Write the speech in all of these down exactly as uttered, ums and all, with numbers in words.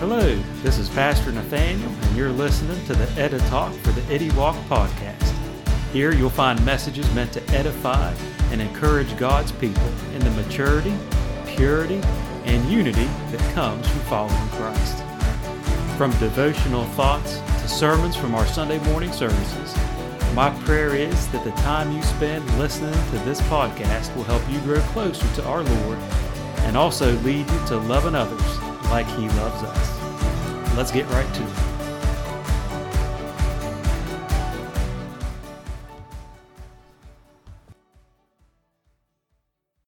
Hello, this is Pastor Nathaniel, and you're listening to the Eddy Talk for the Eddy Walk podcast. Here you'll find messages meant to edify and encourage God's people in the maturity, purity, and unity that comes from following Christ. From devotional thoughts to sermons from our Sunday morning services, my prayer is that the time you spend listening to this podcast will help you grow closer to our Lord and also lead you to loving others like He loves us. Let's get right to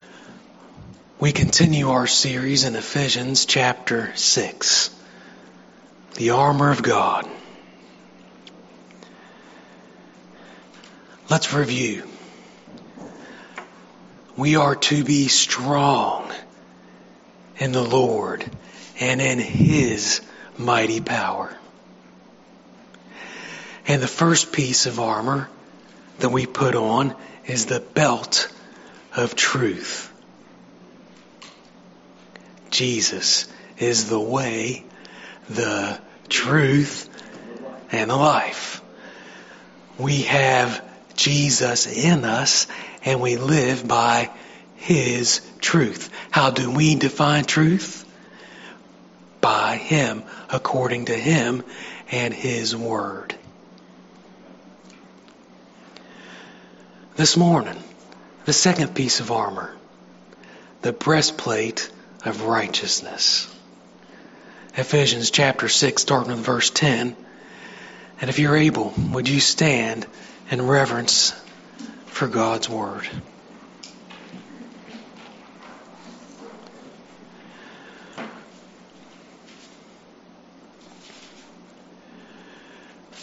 it. We continue our series in Ephesians chapter six, the armor of God. Let's review. We are to be strong in the Lord and in His mighty power. And the first piece of armor that we put on is the belt of truth. Jesus is the way, the truth, and the life. We have Jesus in us, and we live by His truth. How do we define truth? By Him, according to Him and His Word. This morning, the second piece of armor, the breastplate of righteousness. Ephesians chapter six, starting with verse ten. And if you're able, would you stand and reverence for God's Word.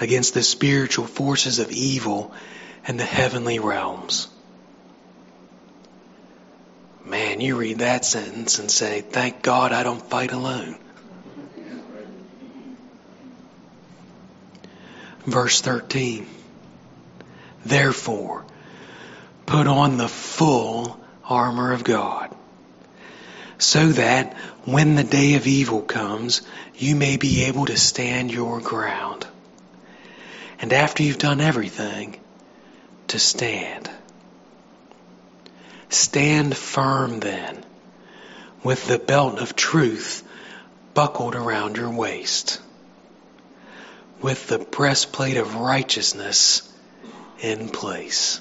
against the spiritual forces of evil in the heavenly realms. Man, you read that sentence and say, thank God I don't fight alone. Verse thirteen. Therefore, put on the full armor of God, so that when the day of evil comes, you may be able to stand your ground. And after you've done everything, to stand. Stand firm then, with the belt of truth buckled around your waist, with the breastplate of righteousness in place.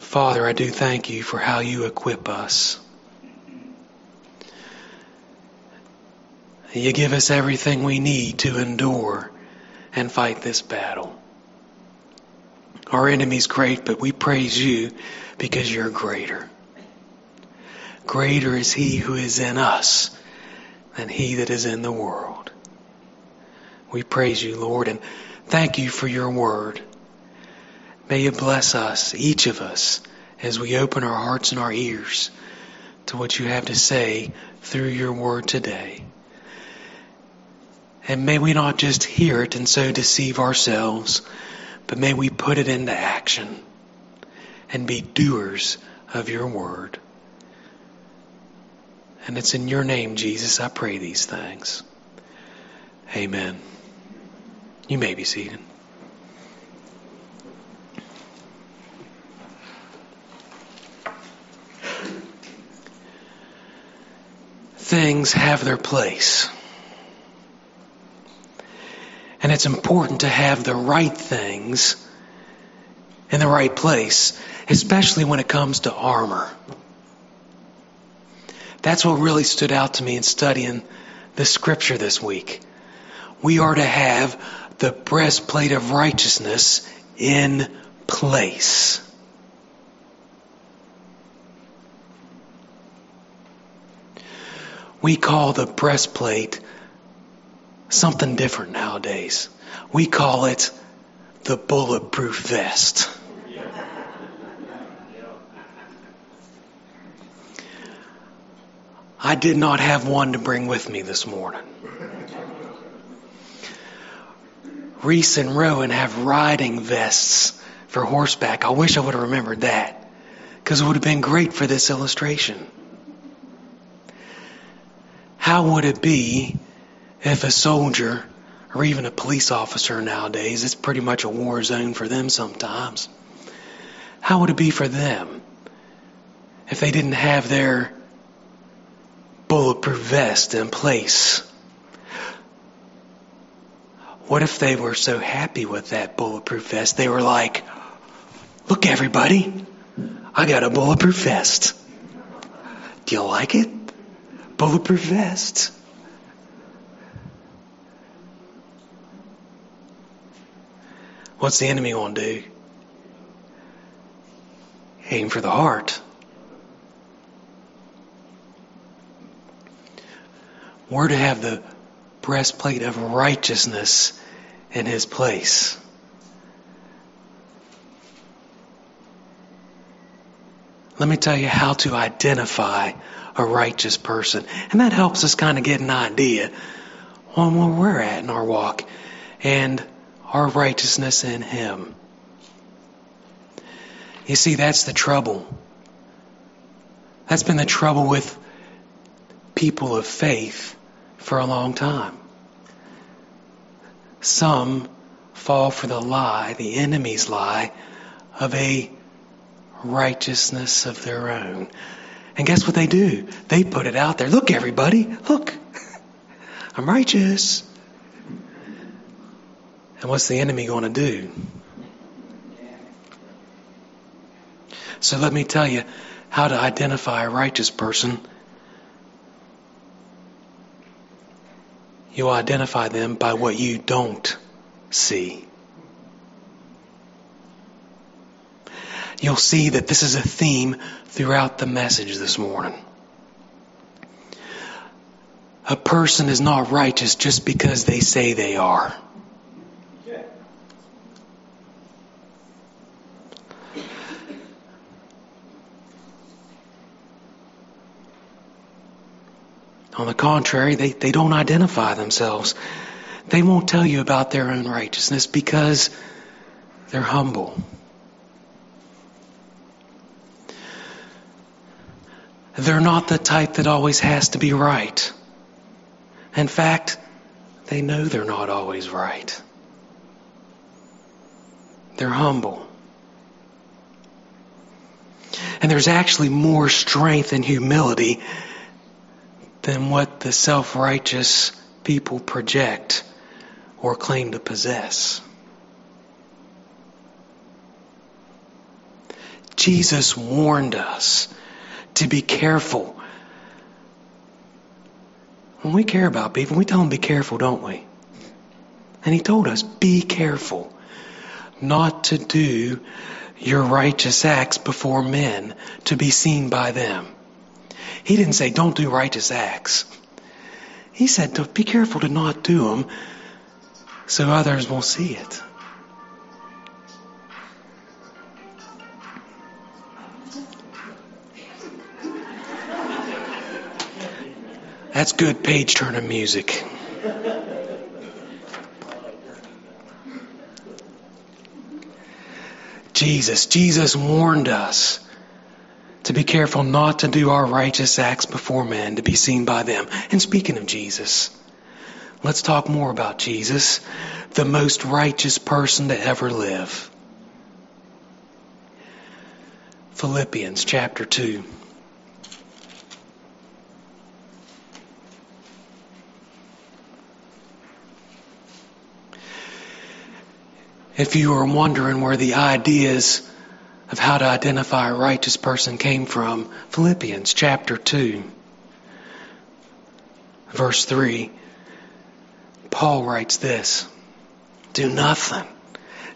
Father, I do thank You for how You equip us. You give us everything we need to endure and fight this battle. Our enemy's great, but we praise You because You're greater. Greater is He who is in us than he that is in the world. We praise You, Lord, and thank You for Your Word. May You bless us, each of us, as we open our hearts and our ears to what You have to say through Your Word today. And may we not just hear it and so deceive ourselves, but may we put it into action and be doers of Your Word. And it's in Your name, Jesus, I pray these things. Amen. You may be seated. Things have their place. And it's important to have the right things in the right place, especially when it comes to armor. That's what really stood out to me in studying the scripture this week. We are to have the breastplate of righteousness in place. We call the breastplate something different nowadays. We call it the bulletproof vest. I did not have one to bring with me this morning. Reese and Rowan have riding vests for horseback. I wish I would have remembered that, because it would have been great for this illustration. How would it be if a soldier or even a police officer nowadays, it's pretty much a war zone for them sometimes. How would it be for them if they didn't have their bulletproof vest in place? What if they were so happy with that bulletproof vest, they were like, "Look, everybody, I got a bulletproof vest. Do you like it? Bulletproof vest." What's the enemy going to do? Aim for the heart. We're to have the breastplate of righteousness in his place. Let me tell you how to identify a righteous person. And that helps us kind of get an idea on where we're at in our walk and our righteousness in him. You see, that's the trouble. That's been the trouble with people of faith for a long time. Some fall for the lie, the enemy's lie, of a righteousness of their own. And guess what they do? They put it out there. Look, everybody, look, I'm righteous. And what's the enemy going to do? So let me tell you how to identify a righteous person. You identify them by what you don't see. You'll see that this is a theme throughout the message this morning. A person is not righteous just because they say they are. On the contrary, they, they don't identify themselves. They won't tell you about their own righteousness because they're humble. They're not the type that always has to be right. In fact, they know they're not always right. They're humble. And there's actually more strength in humility than what the self-righteous people project or claim to possess. Jesus warned us to be careful. When we care about people, we tell them to be careful, don't we? And he told us, be careful not to do your righteous acts before men to be seen by them. He didn't say, don't do righteous acts. He said, to be careful to not do them so others won't see it. That's good page-turner music. Jesus, Jesus warned us to be careful not to do our righteous acts before men, to be seen by them. And speaking of Jesus, let's talk more about Jesus, the most righteous person to ever live. Philippians chapter two. If you are wondering where the ideas of how to identify a righteous person came from, Philippians chapter two, verse three, Paul writes this, "Do nothing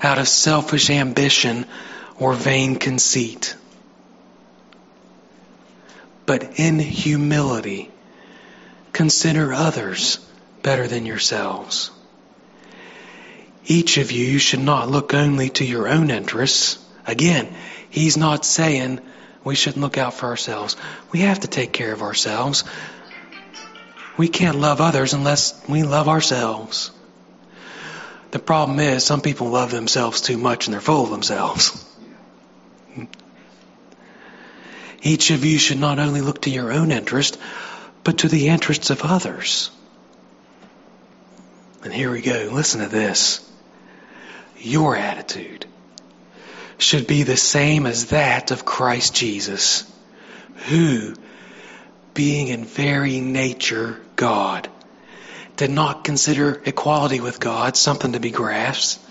out of selfish ambition or vain conceit, but in humility consider others better than yourselves. Each of you, you should not look only to your own interests. Again, he's not saying we shouldn't look out for ourselves. We have to take care of ourselves. We can't love others unless we love ourselves. The problem is some people love themselves too much and they're full of themselves. Each of you should not only look to your own interest, but to the interests of others. And here we go. Listen to this. Your attitude should be the same as that of Christ Jesus, who, being in very nature God, did not consider equality with God something to be grasped,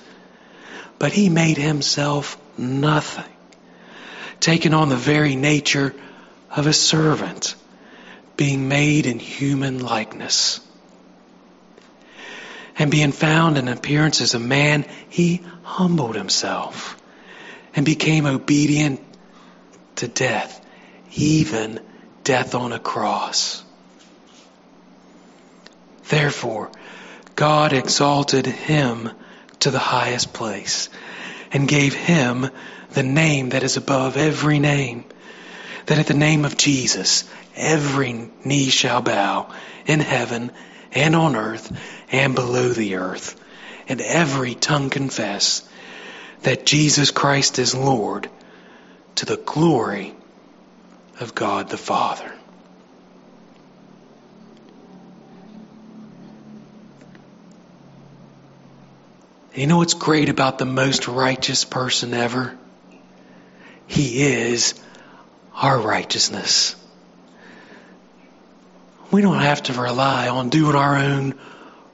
but he made himself nothing, taking on the very nature of a servant, being made in human likeness. And being found in appearance as a man, he humbled himself and became obedient to death, even death on a cross. Therefore, God exalted him to the highest place and gave him the name that is above every name, that at the name of Jesus every knee shall bow in heaven and on earth and below the earth, and every tongue confess that Jesus Christ is Lord, to the glory of God the Father. You know what's great about the most righteous person ever? He is our righteousness. We don't have to rely on doing our own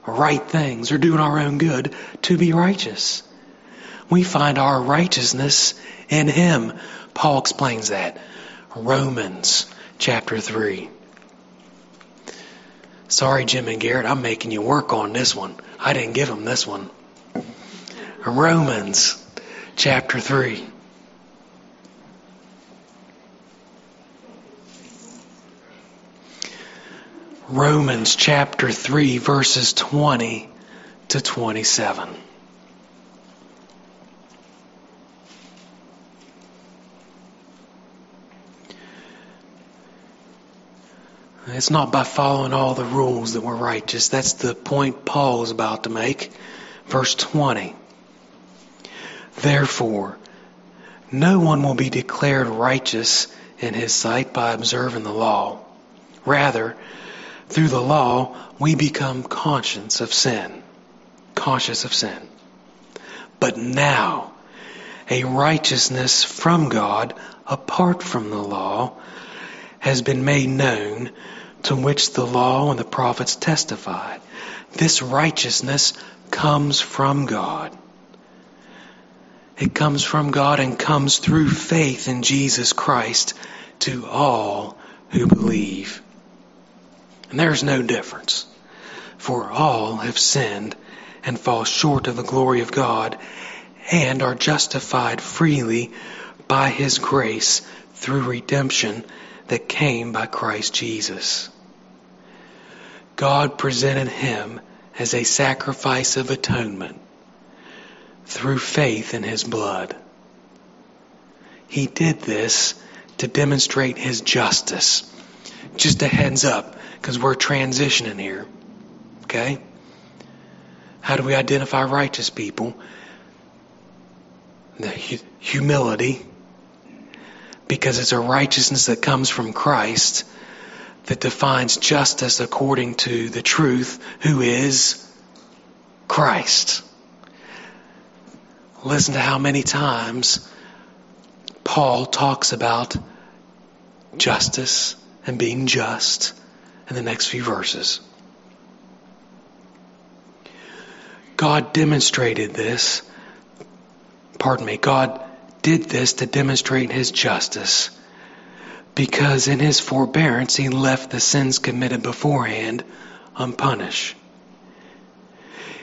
right things or doing our own good to be righteous. We find our righteousness in him. Paul explains that. Romans chapter three. Sorry, Jim and Garrett, I'm making you work on this one. I didn't give them this one. Romans chapter three. Romans chapter three, verses twenty to twenty-seven. It's not by following all the rules that we're righteous. That's the point Paul is about to make. Verse twenty. Therefore, no one will be declared righteous in his sight by observing the law. Rather, through the law, we become conscious of sin. Conscious of sin. But now, a righteousness from God, apart from the law, has been made known, to which the law and the prophets testify. This righteousness comes from God. It comes from God and comes through faith in Jesus Christ to all who believe. And there's no difference, for all have sinned and fall short of the glory of God, and are justified freely by his grace through redemption that came by Christ Jesus. God presented him as a sacrifice of atonement through faith in his blood. He did this to demonstrate his justice. Just a heads up, because we're transitioning here. Okay? How do we identify righteous people? The hu- humility, because it's a righteousness that comes from Christ that defines justice according to the truth, who is Christ. Listen to how many times Paul talks about justice and being just in the next few verses. God demonstrated this, pardon me, God did this to demonstrate his justice, because in his forbearance he left the sins committed beforehand unpunished.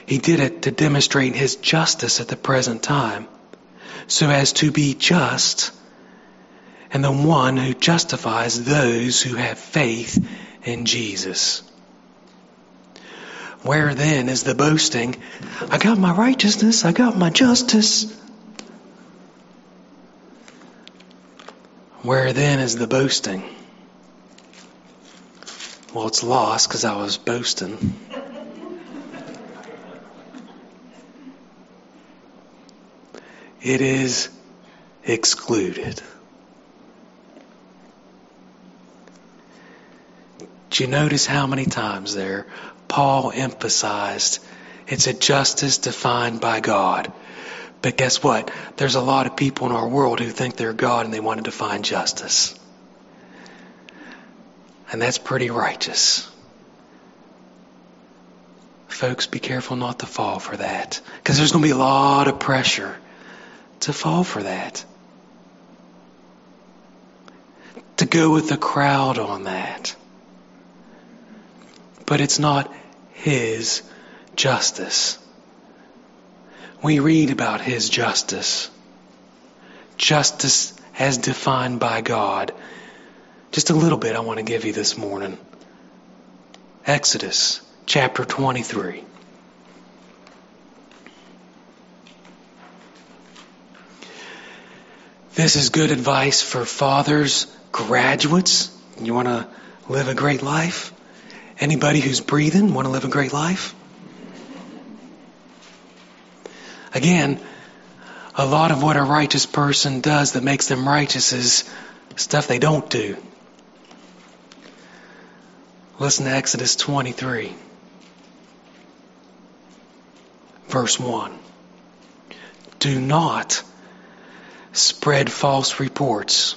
He did it to demonstrate his justice at the present time, so as to be just and the one who justifies those who have faith in Jesus. Where then is the boasting? I got my righteousness. I got my justice. Where then is the boasting? Well, it's lost because I was boasting. It is excluded. Do you notice how many times there Paul emphasized it's a justice defined by God? But guess what? There's a lot of people in our world who think they're God and they want to define justice. And that's pretty righteous. Folks, be careful not to fall for that, because there's going to be a lot of pressure to fall for that, to go with the crowd on that. But it's not His justice. We read about His justice. Justice as defined by God. Just a little bit I want to give you this morning. Exodus chapter twenty-three. This is good advice for fathers, graduates. You want to live a great life? Anybody who's breathing want to live a great life? Again, a lot of what a righteous person does that makes them righteous is stuff they don't do. Listen to Exodus twenty-three, verse one. Do not spread false reports.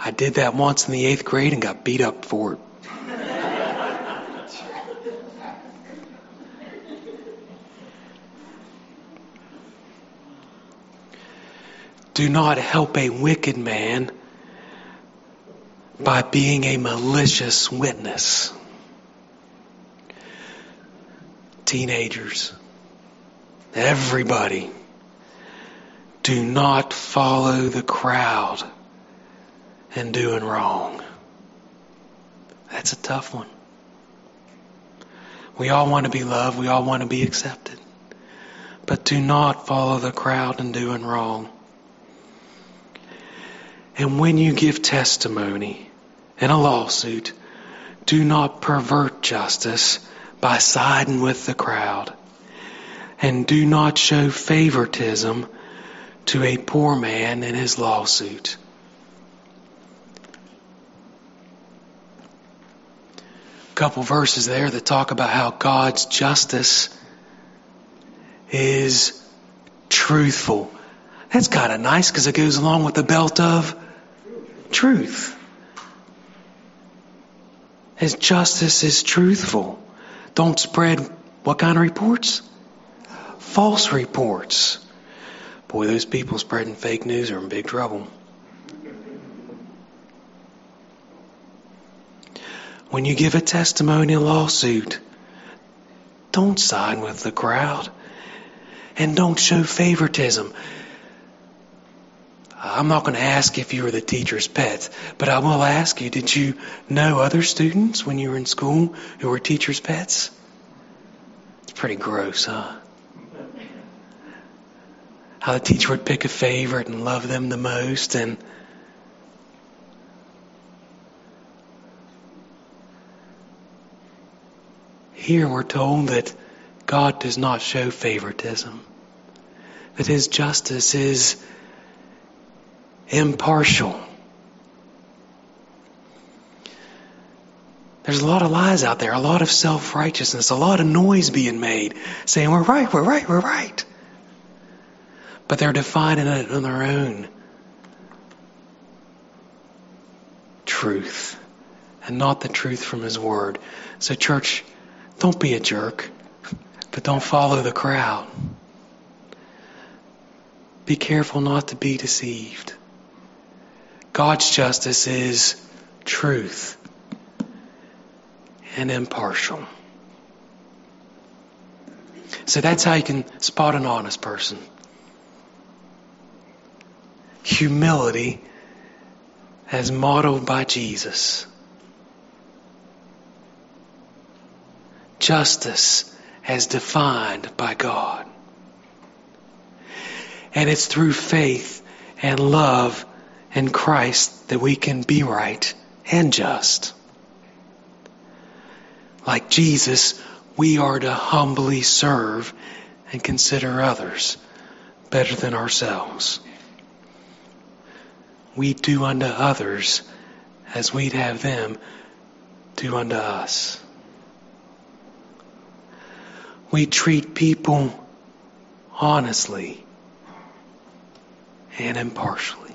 I did that once in the eighth grade and got beat up for it. Do not help a wicked man by being a malicious witness. Teenagers, everybody, do not follow the crowd in doing wrong. That's a tough one. We all want to be loved. We all want to be accepted. But do not follow the crowd in doing wrong. And when you give testimony in a lawsuit, do not pervert justice by siding with the crowd. And do not show favoritism to a poor man in his lawsuit. A couple verses there that talk about how God's justice is truthful. That's kind of nice because it goes along with the belt of truth. His justice is truthful. Don't spread what kind of reports? False reports. Boy, those people spreading fake news are in big trouble. When you give a testimony in a lawsuit, don't side with the crowd and don't show favoritism. I'm not going to ask if you were the teacher's pet, but I will ask you, did you know other students when you were in school who were teacher's pets? It's pretty gross, huh? How the teacher would pick a favorite and love them the most. And here we're told that God does not show favoritism, that His justice is impartial. There's a lot of lies out there, a lot of self-righteousness, a lot of noise being made, saying we're right, we're right, we're right. But they're defining it on their own truth and not the truth from His Word. So church, don't be a jerk, but don't follow the crowd. Be careful not to be deceived. God's justice is truth and impartial. So that's how you can spot an honest person. Humility as modeled by Jesus. justice as defined by God. And it's through faith and love in Christ that we can be right and just. Like Jesus, we are to humbly serve and consider others better than ourselves. We do unto others as we'd have them do unto us. We treat people honestly and impartially.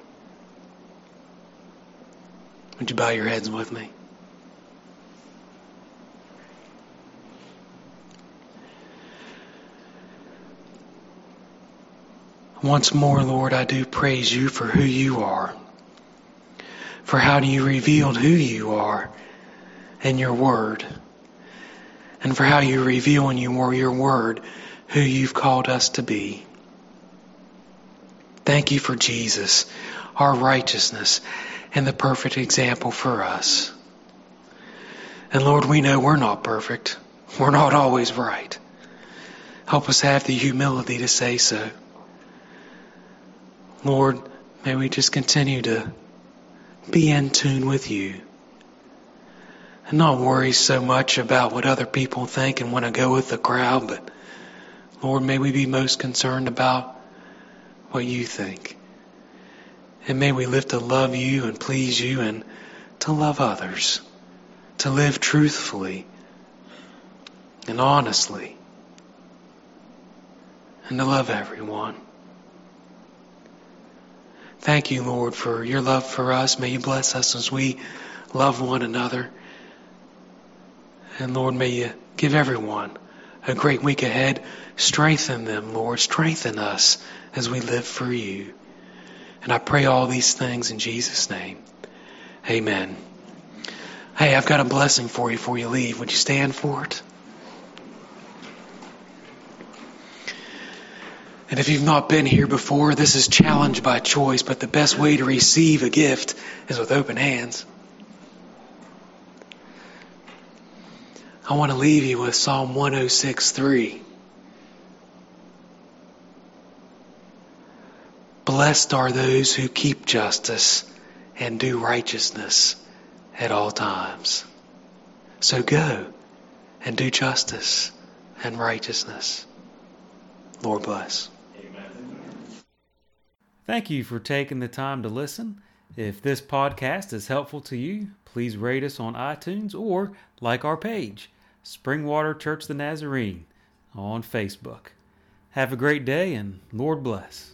Would you bow your heads with me? Once more, Lord, I do praise you for who you are, for how you revealed who you are in your word, and for how you reveal in your word who you've called us to be. Thank you for Jesus, our righteousness, and the perfect example for us. And Lord, we know we're not perfect. We're not always right. Help us have the humility to say so. Lord, may we just continue to be in tune with you and not worry so much about what other people think and want to go with the crowd, but Lord, may we be most concerned about what you think. And may we live to love you and please you and to love others, to live truthfully and honestly, and to love everyone. Thank you, Lord, for your love for us. May you bless us as we love one another. And, Lord, may you give everyone a great week ahead. Strengthen them, Lord. Strengthen us as we live for you. And I pray all these things in Jesus' name. Amen. Hey, I've got a blessing for you before you leave. Would you stand for it? And if you've not been here before, this is Challenge by Choice, but the best way to receive a gift is with open hands. I want to leave you with Psalm one oh six three. Blessed are those who keep justice and do righteousness at all times. So go and do justice and righteousness. Lord bless. Thank you for taking the time to listen. If this podcast is helpful to you, please rate us on iTunes or like our page, Springwater Church of the Nazarene, on Facebook. Have a great day and Lord bless.